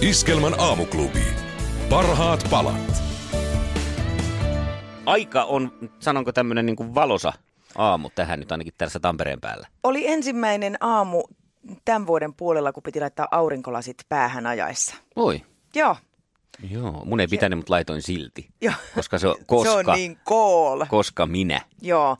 Iskelmän aamuklubi. Parhaat palat. Aika on, sanonko tämmöinen niin kuin valosa aamu tähän nyt ainakin tässä Tampereen päällä. Oli ensimmäinen aamu tämän vuoden puolella, kun piti laittaa aurinkolasit päähän ajaessa. Voi. Joo, mun ei pitänyt, mutta laitoin silti. Joo. Koska se on, se on niin cool. Koska minä. Joo.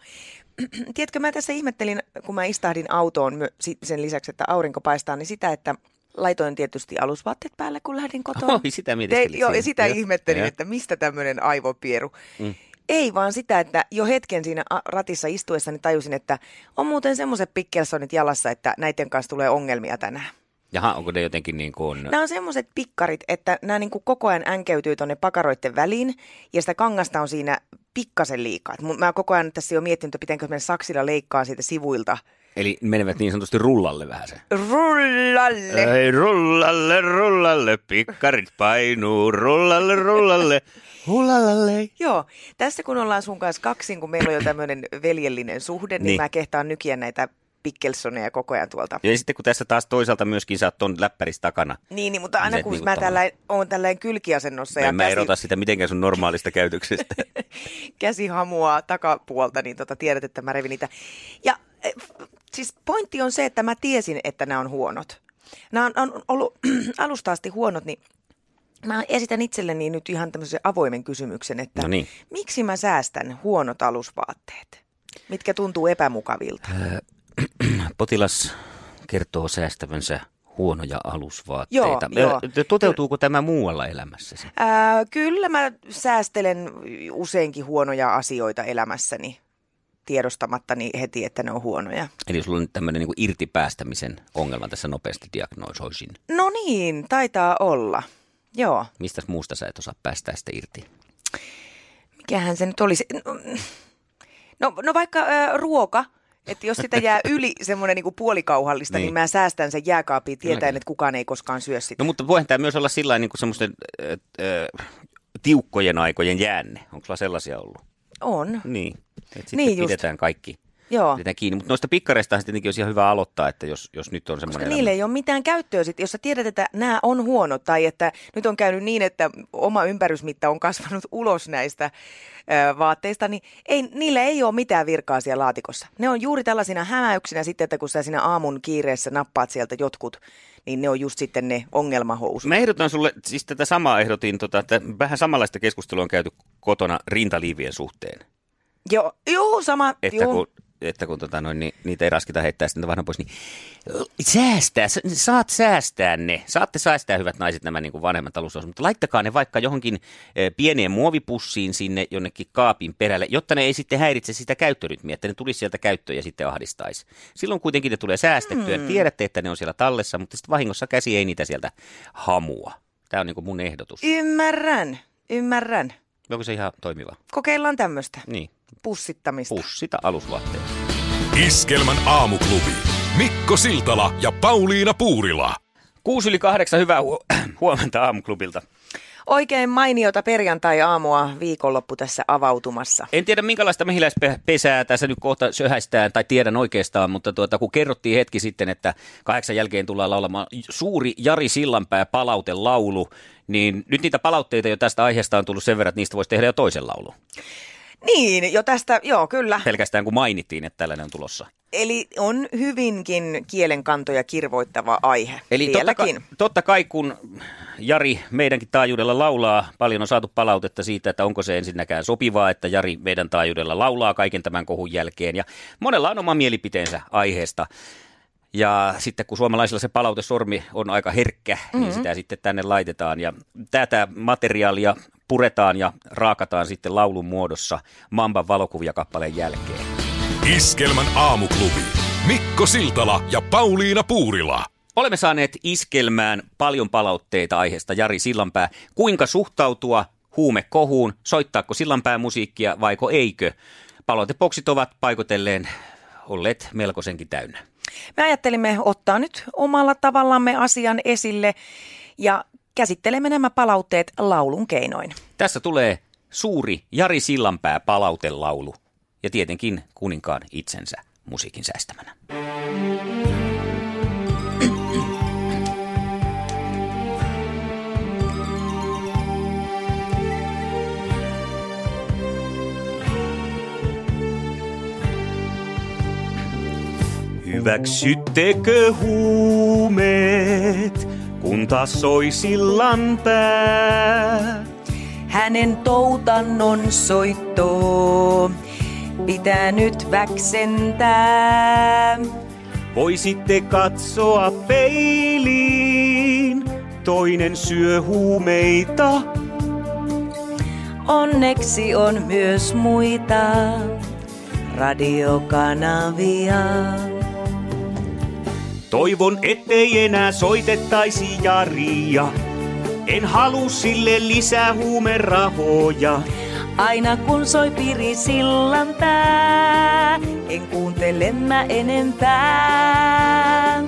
Tiedätkö, mä tässä ihmettelin, kun mä istahdin autoon sen lisäksi, että aurinko paistaa, niin sitä, että laitoin tietysti alusvaatteet päälle, kun lähdin kotoa. Oi, sitä mietiskelin. Sitä ihmettelin, että mistä tämmöinen aivopieru. Mm. Ei vaan sitä, että jo hetken siinä ratissa istuessani tajusin, että on muuten semmoiset pikkelsonit jalassa, että näiden kanssa tulee ongelmia tänään. Jaha, onko ne jotenkin niin kuin... Nämä on semmoiset pikkarit, että nämä niin kuin koko ajan änkeytyy tuonne pakaroiden väliin ja sitä kangasta on siinä pikkasen liikaa. Mä koko ajan tässä jo miettinyt, että pitääkö mennä saksilla leikkaa siitä sivuilta. Eli menevät niin sanotusti rullalle vähän se. Rullalle! Ei, rullalle, rullalle, pikkarit painuu, rullalle, rullalle, hullalalle. Joo, tässä kun ollaan sun kanssa kaksin, kun meillä on jo tämmöinen veljellinen suhde, niin mä kehtaan nykiä näitä pikkelsoneja koko ajan tuolta. Ja sitten kun tässä taas toisaalta myöskin sä oot ton läppäris takana. Niin, mutta aina kun mä oon tällainen kylkiasennossa. Mä erota sitä mitenkään sun normaalista käytöksestä. Käsi hamuaa takapuolta, niin tiedät, että mä revin niitä. Ja siis pointti on se, että mä tiesin, että nämä on huonot. Nämä on ollut alusta asti huonot, niin mä esitän itselleni nyt ihan tämmöisen avoimen kysymyksen, että miksi mä säästän huonot alusvaatteet, mitkä tuntuu epämukavilta? Potilas kertoo säästävänsä huonoja alusvaatteita. Joo. Toteutuuko tämä muualla elämässä? Kyllä mä säästelen useinkin huonoja asioita elämässäni tiedostamattani heti, että ne on huonoja. Eli sulla on nyt tämmöinen niin kuin irtipäästämisen ongelma tässä nopeasti diagnoisoisin. No niin, taitaa olla. Joo. Mistä muusta sä et osaa päästä sitä irti? Mikähän se nyt olisi? No vaikka ruoka. Että jos sitä jää yli semmoinen niinku puolikauhallista, niin mä säästän sen jääkaapiin tietäen, että kukaan ei koskaan syö sitä. No mutta voihan tämä myös olla sillain niinku semmoisten tiukkojen aikojen jäänne. Onko sulla sellaisia ollut? On. Niin. Et sitten pidetään kaikki. Joo. Kiinni. Mutta noista pikkareistahan tietenkin olisi ihan hyvä aloittaa, että jos nyt on semmoinen... Koska niille ei ole mitään käyttöä sitten, jos sä tiedät, että nämä on huonot tai että nyt on käynyt niin, että oma ympärysmitta on kasvanut ulos näistä vaatteista, niin niillä ei ole mitään virkaa siellä laatikossa. Ne on juuri tällaisina hämäyksinä sitten, että kun sä siinä aamun kiireessä nappaat sieltä jotkut, niin ne on just sitten ne ongelmahousut. Mä ehdotan sulle, siis tätä samaa ehdotin, vähän samanlaista keskustelua on käyty kotona rintaliivien suhteen. Joo, sama. Että kun niitä ei raskita heittää sitten vanhan pois, niin saat säästää ne. Saatte säästää, hyvät naiset, nämä niin kuin vanhemmat alusosat, mutta laittakaa ne vaikka johonkin pieneen muovipussiin sinne jonnekin kaapin perälle, jotta ne ei sitten häiritse sitä käyttörytmiä, että ne tulisi sieltä käyttöön ja sitten ahdistaisi. Silloin kuitenkin ne tulee säästettyä. Tiedätte, että ne on siellä tallessa, mutta sitten vahingossa käsi ei niitä sieltä hamua. Tämä on niin kuin mun ehdotus. Ymmärrän. Onko se ihan toimiva? Kokeillaan tämmöistä. Niin. Pussittamista. Pussita alusvaatteet. Iskelmän aamuklubi. Mikko Siltala ja Pauliina Puurila. 6:08, hyvää huomenta aamuklubilta. Oikein mainiota perjantai-aamua, viikonloppu tässä avautumassa. En tiedä minkälaista mehiläispesää tässä nyt kohta söhäistään, tai tiedän oikeastaan, mutta kun kerrottiin hetki sitten, että 8 jälkeen tullaan laulamaan suuri Jari Sillanpää palautelaulu, niin nyt niitä palautteita jo tästä aiheesta on tullut sen verran, että niistä voisi tehdä jo toisen laulun. Niin, jo tästä, joo kyllä. Pelkästään kun mainittiin, että tällainen on tulossa. Eli on hyvinkin kielenkantoja kirvoittava aihe. Eli totta kai kun Jari meidänkin taajuudella laulaa, paljon on saatu palautetta siitä, että onko se ensinnäkään sopivaa, että Jari meidän taajuudella laulaa kaiken tämän kohun jälkeen. Ja monella on oma mielipiteensä aiheesta. Ja sitten kun suomalaisilla se palautesormi on aika herkkä, niin sitä sitten tänne laitetaan. Ja tätä materiaalia puretaan ja raakataan sitten laulun muodossa Mamban valokuvia kappaleen jälkeen. Iskelmän aamuklubi. Mikko Siltala ja Pauliina Puurila. Olemme saaneet iskelmään paljon palautteita aiheesta. Jari Sillanpää, kuinka suhtautua huumekohuun? Soittaako Sillanpää musiikkia vaiko eikö? Palauteboksit ovat paikoitelleen olleet melkoisenkin täynnä. Me ajattelimme ottaa nyt omalla tavallamme asian esille ja käsittelemme nämä palautteet laulun keinoin. Tässä tulee suuri Jari Sillanpää -palautelaulu ja tietenkin kuninkaan itsensä musiikin säästämänä. Hyväksyttekö huumeet, kun taas soi Sillanpää? Hänen toutannon soittoa pitää nyt väksentää. Voisitte katsoa peiliin, toinen syö huumeita. Onneksi on myös muita radiokanavia. Toivon, ettei enää soitettaisi Jaria. En halu sille lisää huumerahoja. Aina kun soi Piri Sillanpää, en kuuntele mä enempää.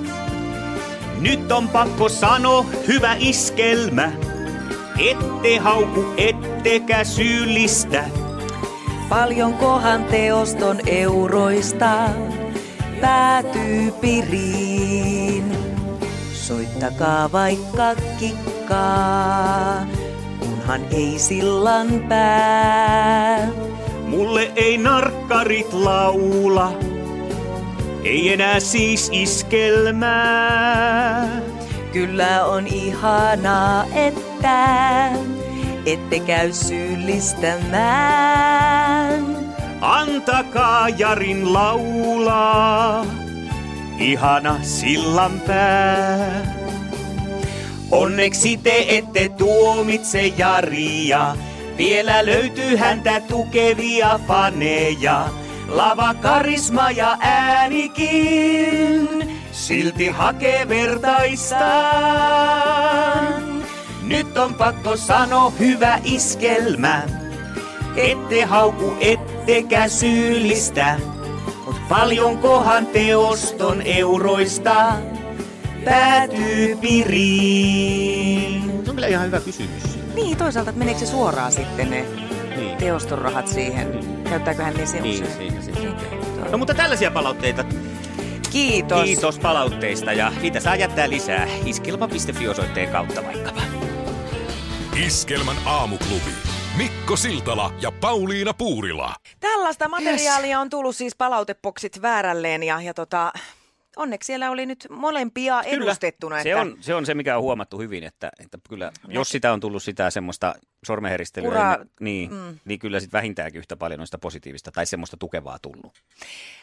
Nyt on pakko sano, hyvä iskelmä, ette hauku, ettekä syyllistä. Paljonkohan teoston euroista päätyy Piriin? Soittakaa vaikka kikkaa, kunhan ei Sillanpää. Mulle ei narkkarit laula, ei enää siis iskelmää. Kyllä on ihanaa, että ette käy syyllistämään. Antakaa Jarin laulaa, ihana Sillanpää. Onneksi te ette tuomitse Jaria, vielä löytyy häntä tukevia faneja. Lava, karisma ja äänikin silti hakee vertaistaan. Nyt on pakko sano, hyvä iskelmä, ette hauku, ettekä syyllistä. Mut paljonkohan teoston euroista päätyy Piriin? Se on kyllä ihan hyvä kysymys. Niin, toisaalta, että meneekö se suoraan sitten ne teoston rahat siihen? Niin. Käyttääkö hän niissä usein? Niin, siinä. No mutta tällaisia palautteita. Kiitos. Kiitos palautteista, ja niitä saa jättää lisää iskelma.fi-osoitteen kautta vaikkapa. Iskelmän aamuklubi. Mikko Siltala ja Pauliina Puurila. Tällaista materiaalia on tullut siis palauteboksit väärälleen ja onneksi siellä oli nyt molempia edustettuna. Kyllä, se on se, mikä on huomattu hyvin, että kyllä jos sitä on tullut sitä semmoista sormenheristelyä, niin kyllä sit vähintäänkin yhtä paljon on sitä positiivista tai semmoista tukevaa tullut.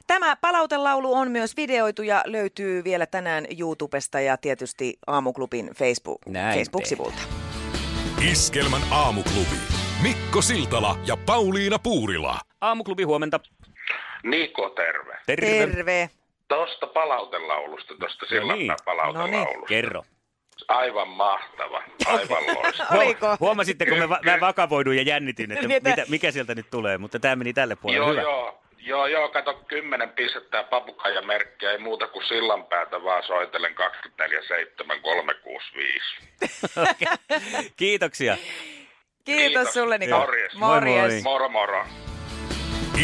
Tämä palautelaulu on myös videoitu ja löytyy vielä tänään YouTubesta ja tietysti Aamuklubin Facebook-sivulta. Iskelmän aamuklubi. Mikko Siltala ja Pauliina Puurila. Aamuklubi, huomenta. Niko, terve. Terve. Tuosta palautelaulusta, tuosta Sillanpää palautelaulusta. No niin, kerro. Aivan mahtava, aivan loistava. Oliko? Huomasitteko, kun mä vakavoiduin ja jännitin, että mikä sieltä nyt tulee, mutta tämä meni tälle puolelle. Joo, kato, 10 pistettä ja papukaijamerkkiä, ei muuta kuin Sillanpäätä, vaan soitelen 24/7 365. Kiitoksia. Kiitos sulle, Niko. Morjes. Moro.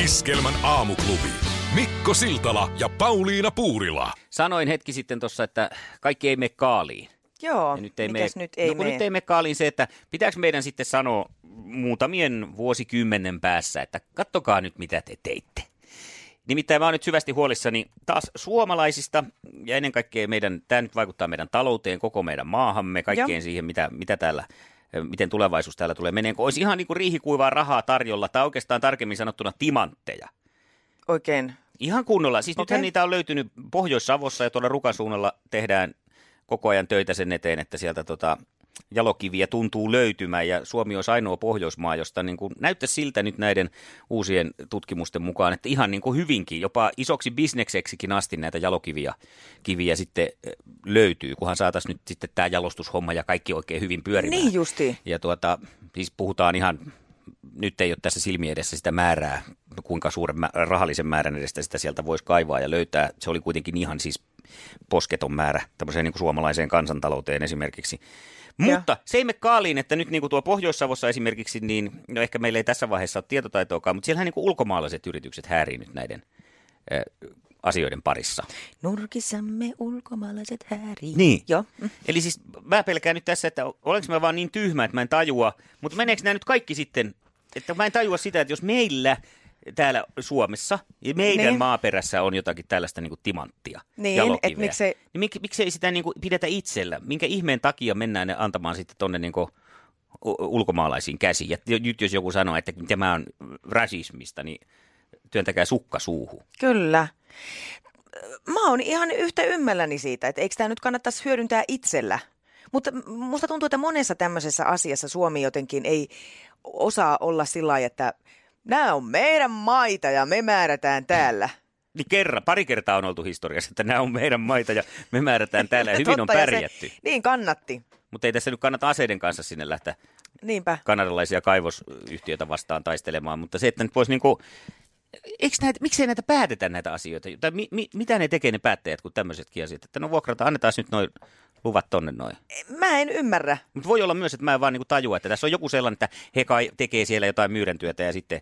Iskelmän aamuklubi. Mikko Siltala ja Pauliina Puurila. Sanoin hetki sitten tuossa, että kaikki ei mene kaaliin. Joo, nyt ei mene kaaliin se, että pitääkö meidän sitten sanoa muutamien vuosikymmenen päässä, että katsokaa nyt, mitä te teitte. Nimittäin mä oon nyt syvästi huolissani taas suomalaisista ja ennen kaikkea tämä nyt vaikuttaa meidän talouteen, koko meidän maahamme, kaikkeen siihen, mitä täällä, miten tulevaisuus täällä tulee meneen, kun olisi ihan niin kuin riihikuivaa rahaa tarjolla, tai oikeastaan tarkemmin sanottuna timantteja. Oikein. Ihan kunnolla. Siis nythän niitä on löytynyt Pohjois-Savossa ja tuolla Rukan suunnalla tehdään koko ajan töitä sen eteen, että sieltä jalokiviä tuntuu löytymään, ja Suomi olisi ainoa Pohjoismaa, josta niin kuin näyttäisi siltä nyt näiden uusien tutkimusten mukaan, että ihan niin kuin hyvinkin, jopa isoksi bisnekseksikin asti näitä jalokiviä sitten löytyy, kunhan saataisiin nyt sitten tämä jalostushomma ja kaikki oikein hyvin pyörimään. Niin justiin. Ja siis puhutaan ihan, nyt ei ole tässä silmi edessä sitä määrää, kuinka suuren rahallisen määrän edestä sitä sieltä voisi kaivaa ja löytää. Se oli kuitenkin ihan siis posketon määrä tämmöiseen niin kuin suomalaiseen kansantalouteen esimerkiksi. Mutta se ei mene kaaliin, että nyt niin kuin tuo Pohjois-Savossa esimerkiksi, niin no ehkä meillä ei tässä vaiheessa ole tietotaitoakaan, mutta siellähän niin kuin ulkomaalaiset yritykset häärii nyt näiden asioiden parissa. Nurkissamme ulkomaalaiset häärii. Niin. Joo. Eli siis mä pelkään nyt tässä, että olenko mä vaan niin tyhmä, että mä en tajua, mutta meneekö nämä nyt kaikki sitten, että mä en tajua sitä, että jos meillä täällä Suomessa ja meidän maaperässä on jotakin tällaista niin kuin timanttia, jalokiveä. Miksei sitä niin kuin pidetä itsellä? Minkä ihmeen takia mennään ne antamaan sitten tuonne niin kuin ulkomaalaisiin käsiin? Ja nyt jos joku sanoo, että tämä on rasismista, niin työntäkää sukka suuhun. Kyllä. Mä oon ihan yhtä ymmälläni siitä, että eikö tämä nyt kannattaisi hyödyntää itsellä. Mutta musta tuntuu, että monessa tämmöisessä asiassa Suomi jotenkin ei osaa olla sillä lailla, että nämä on meidän maita ja me määrätään täällä. Niin pari kertaa on oltu historiassa, että nämä on meidän maita ja me määrätään täällä ja hyvin on pärjätty. Se, niin kannatti. Mutta ei tässä nyt kannata aseiden kanssa sinne lähteä kanadalaisia kaivosyhtiöitä vastaan taistelemaan, mutta se, että nyt voisi niinku, miksei näitä päätetä näitä asioita? Tai mitä ne tekee ne päättäjät kuin tämmöisetkin asiat? Että no vuokrata, annetaan nyt noin luvat tonne noin. Mä en ymmärrä. Mutta voi olla myös, että mä en vaan niinku tajua, että tässä on joku sellainen, että he kai tekee siellä jotain myyrentyötä ja sitten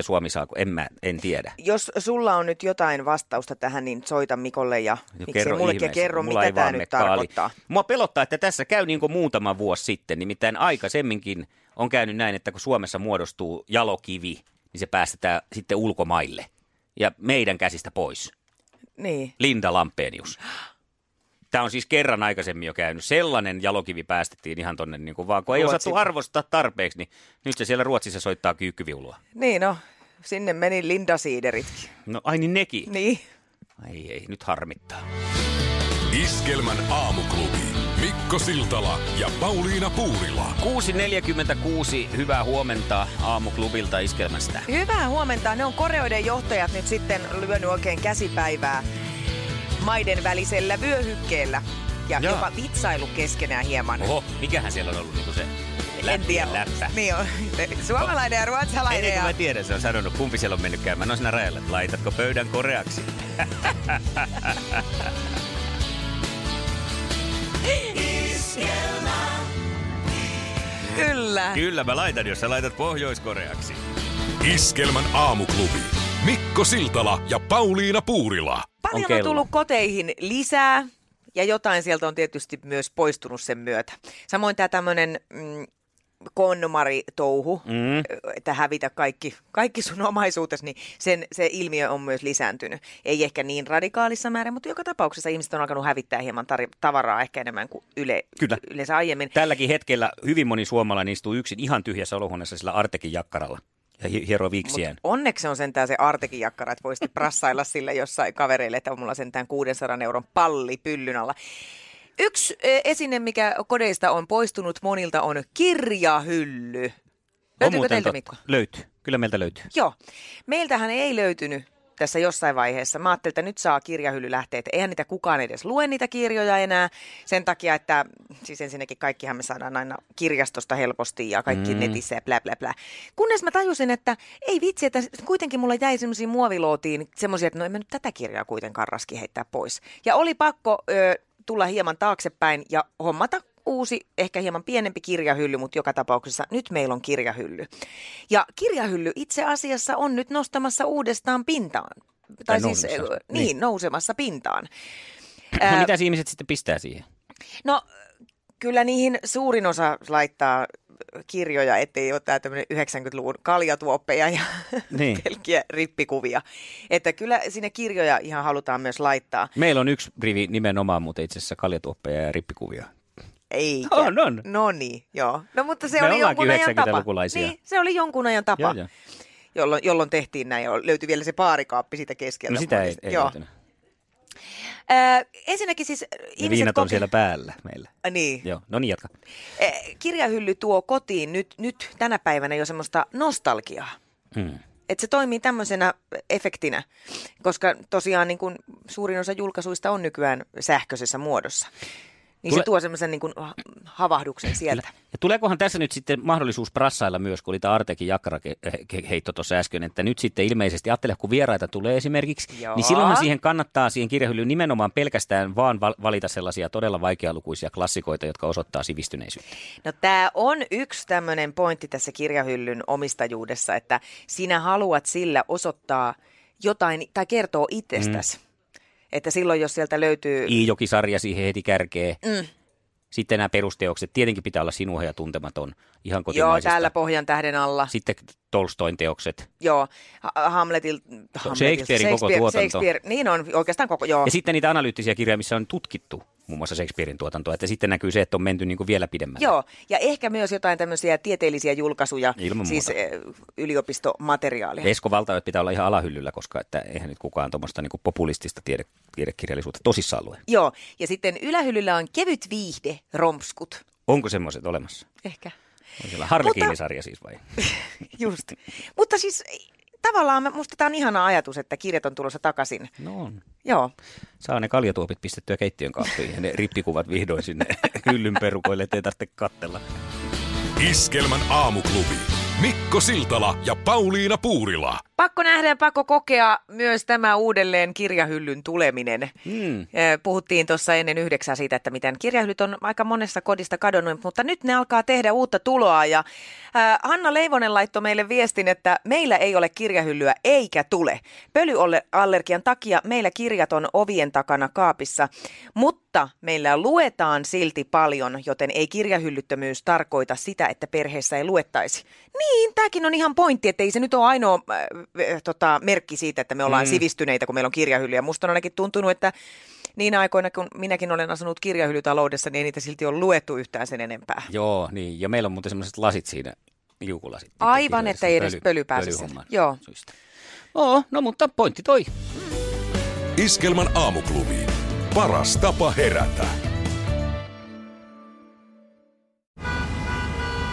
Suomi saako. En tiedä. Jos sulla on nyt jotain vastausta tähän, niin soita Mikolle ja kerro mitä tämä nyt tarkoittaa. Mua pelottaa, että tässä käy niin kuin muutama vuosi sitten, nimittäin aikaisemminkin on käynyt näin, että kun Suomessa muodostuu jalokivi, niin se päästetään sitten ulkomaille ja meidän käsistä pois. Niin. Linda Lampenius. Tämä on siis kerran aikaisemmin jo käynyt. Sellainen jalokivi päästettiin ihan tonne, niin vaan kun ei osattu arvostaa tarpeeksi, niin nyt se siellä Ruotsissa soittaa kyykkyviulua. Niin no, sinne meni Linda siideritkin. No ai niin nekin. Niin. Ai nyt harmittaa. Iskelmän aamuklubi. Mikko Siltala ja Pauliina Puurila. 6.46, hyvää huomenta aamuklubilta Iskelmästä. Hyvää huomenta, ne on koreoiden johtajat nyt sitten lyönyt oikein käsipäivää maiden välisellä vyöhykkeellä. Ja jopa vitsailu keskenään hieman. Oho, mikähän siellä on ollut niin kuin se läppä? Niin on, suomalainen ja ruotsalainen. Ennen kuin mä tiedän, se on sanonut, kumpi siellä on mennyt käymään. No siinä rajalla, laitatko pöydän koreaksi? Iskelmä. Kyllä. Kyllä mä laitan, jos sä laitat pohjoiskoreaksi. Iskelmän aamuklubi. Mikko Siltala ja Pauliina Puurila. Paljon on tullut koteihin lisää ja jotain sieltä on tietysti myös poistunut sen myötä. Samoin tää tämmönen konmaritouhu, että hävitä kaikki sun omaisuutesi, niin se ilmiö on myös lisääntynyt. Ei ehkä niin radikaalissa määrin, mutta joka tapauksessa ihmiset on alkanut hävittää hieman tavaraa ehkä enemmän kuin yleensä aiemmin. Tälläkin hetkellä hyvin moni suomalainen istuu yksin ihan tyhjässä olohuoneessa sillä Artekin jakkaralla ja hieroo viiksiään. Mut onneksi on sentään se Artekin jakkara, että voisi prassailla sillä jossain kavereille, että on mulla sentään 600 € palli pyllyn alla. Yksi esine, mikä kodeista on poistunut monilta, on kirjahylly. Löytyykö teiltä, Mikko? Löytyy. Kyllä meiltä löytyy. Joo. Meiltähän ei löytynyt tässä jossain vaiheessa. Mä ajattelin, että nyt saa kirjahylly lähteä, että eihän niitä kukaan edes lue niitä kirjoja enää. Sen takia, että siis ensinnäkin kaikkihan me saadaan aina kirjastosta helposti ja kaikki netissä ja blä blä blä. Kunnes mä tajusin, että ei vitsi, että kuitenkin mulla jäi semmoisia muovilootiin semmoisia, että no en mä nyt tätä kirjaa kuitenkaan raski heittää pois. Ja oli pakko tulla hieman taaksepäin ja hommata uusi, ehkä hieman pienempi kirjahylly, mutta joka tapauksessa nyt meillä on kirjahylly. Ja kirjahylly itse asiassa on nyt nostamassa uudestaan pintaan. Tai siis nousemassa pintaan. No, mitä ihmiset sitten pistää siihen? No kyllä niihin suurin osa laittaa kirjoja, ettei ole tää tämmöinen 90-luvun kaljatuoppeja ja pelkkiä rippikuvia. Että kyllä sinne kirjoja ihan halutaan myös laittaa. Meillä on yksi rivi nimenomaan muuten itse asiassa kaljatuoppeja ja rippikuvia. Eikä. On. No niin, joo. No mutta se oli jonkun ajan tapa. Niin, se oli jonkun ajan tapa, joo. Jolloin tehtiin näin. Löytyi vielä se paarikaappi siitä keskeltä. No sitä ei löytynyt. Ensinnäkin siis... Ne viinat on siellä päällä meillä. Niin. Joo, no niin, jatka. Kirjahylly tuo kotiin nyt tänä päivänä jo semmoista nostalgiaa. Hmm. Että se toimii tämmöisenä efektinä, koska tosiaan niin kun suurin osa julkaisuista on nykyään sähköisessä muodossa. Niin se tuo semmoisen niin kuin havahduksen sieltä. Ja tuleekohan tässä nyt sitten mahdollisuus prassailla myös, kun oli tämä Artekin jakkaraheitto tuossa äsken, että nyt sitten ilmeisesti, ajattele, kun vieraita tulee esimerkiksi, Joo. niin silloinhan siihen kannattaa, siihen kirjahyllyyn nimenomaan pelkästään vaan valita sellaisia todella vaikealukuisia klassikoita, jotka osoittaa sivistyneisyyttä. No tämä on yksi tämmöinen pointti tässä kirjahyllyn omistajuudessa, että sinä haluat sillä osoittaa jotain tai kertoo itsestäsi. Mm. Että silloin, jos sieltä löytyy... I-jokisarja siihen heti kärkeen. Mm. Sitten nämä perusteokset. Tietenkin pitää olla Sinuhe ja Tuntematon. Ihan kotimaisista. Joo, täällä Pohjan tähden alla. Sitten Tolstoin teokset. Joo, Shakespearein koko tuotanto. Shakespeare. Niin on oikeastaan koko, joo. Ja sitten niitä analyyttisiä kirjoja, missä on tutkittu muun muassa Shakespearein tuotantoa. Että sitten näkyy se, että on menty niin kuin vielä pidemmälle. Joo, ja ehkä myös jotain tämmöisiä tieteellisiä julkaisuja. Ilman siis yliopistomateriaalia. Esko Valtaoja pitää olla ihan alahyllyllä, koska että eihän nyt kukaan tuommoista niin kuin populistista tiedekirjallisuutta tosissaan lue. Joo, ja sitten ylähyllyllä on kevyt viihde, romskut. Onko semmoiset olemassa? Ehkä. Harlekiinisarja siis vai? Just. Mutta siis tavallaan musta tämä on ihana ajatus, että kirjat on tulossa takaisin. No on. Joo. Saa ne kaljatuopit pistettyä keittiön kaappiin ja ne rippikuvat vihdoin sinne hyllyn perukoille, ettei tarvitse katsella. Iskelmän aamuklubi. Mikko Siltala ja Pauliina Puurila. Pakko nähdä ja pakko kokea myös tämä uudelleen kirjahyllyn tuleminen. Mm. Puhuttiin tuossa ennen 9 siitä, että miten kirjahyllyt on aika monessa kodista kadonnut, mutta nyt ne alkaa tehdä uutta tuloa. Ja Hanna Leivonen laittoi meille viestin, että meillä ei ole kirjahyllyä eikä tule. Pölyallergian takia meillä kirjat on ovien takana kaapissa, mutta meillä luetaan silti paljon, joten ei kirjahyllyttömyys tarkoita sitä, että perheessä ei luettaisi. Niin, tämäkin on ihan pointti, että ei se nyt ole ainoa merkki siitä, että me ollaan sivistyneitä, kun meillä on kirjahyllyjä. Musta on ainakin tuntunut, että niin aikoina, kun minäkin olen asunut kirjahyllytaloudessa, niin ei niitä silti ole luettu yhtään sen enempää. Joo, niin. Ja meillä on muuten sellaiset lasit siinä, liukulasit. Aivan, että ei edes pöly pääse sieltä. Joo. Oo, no mutta pointti toi. Iskelmän aamuklubi. Paras tapa herätä.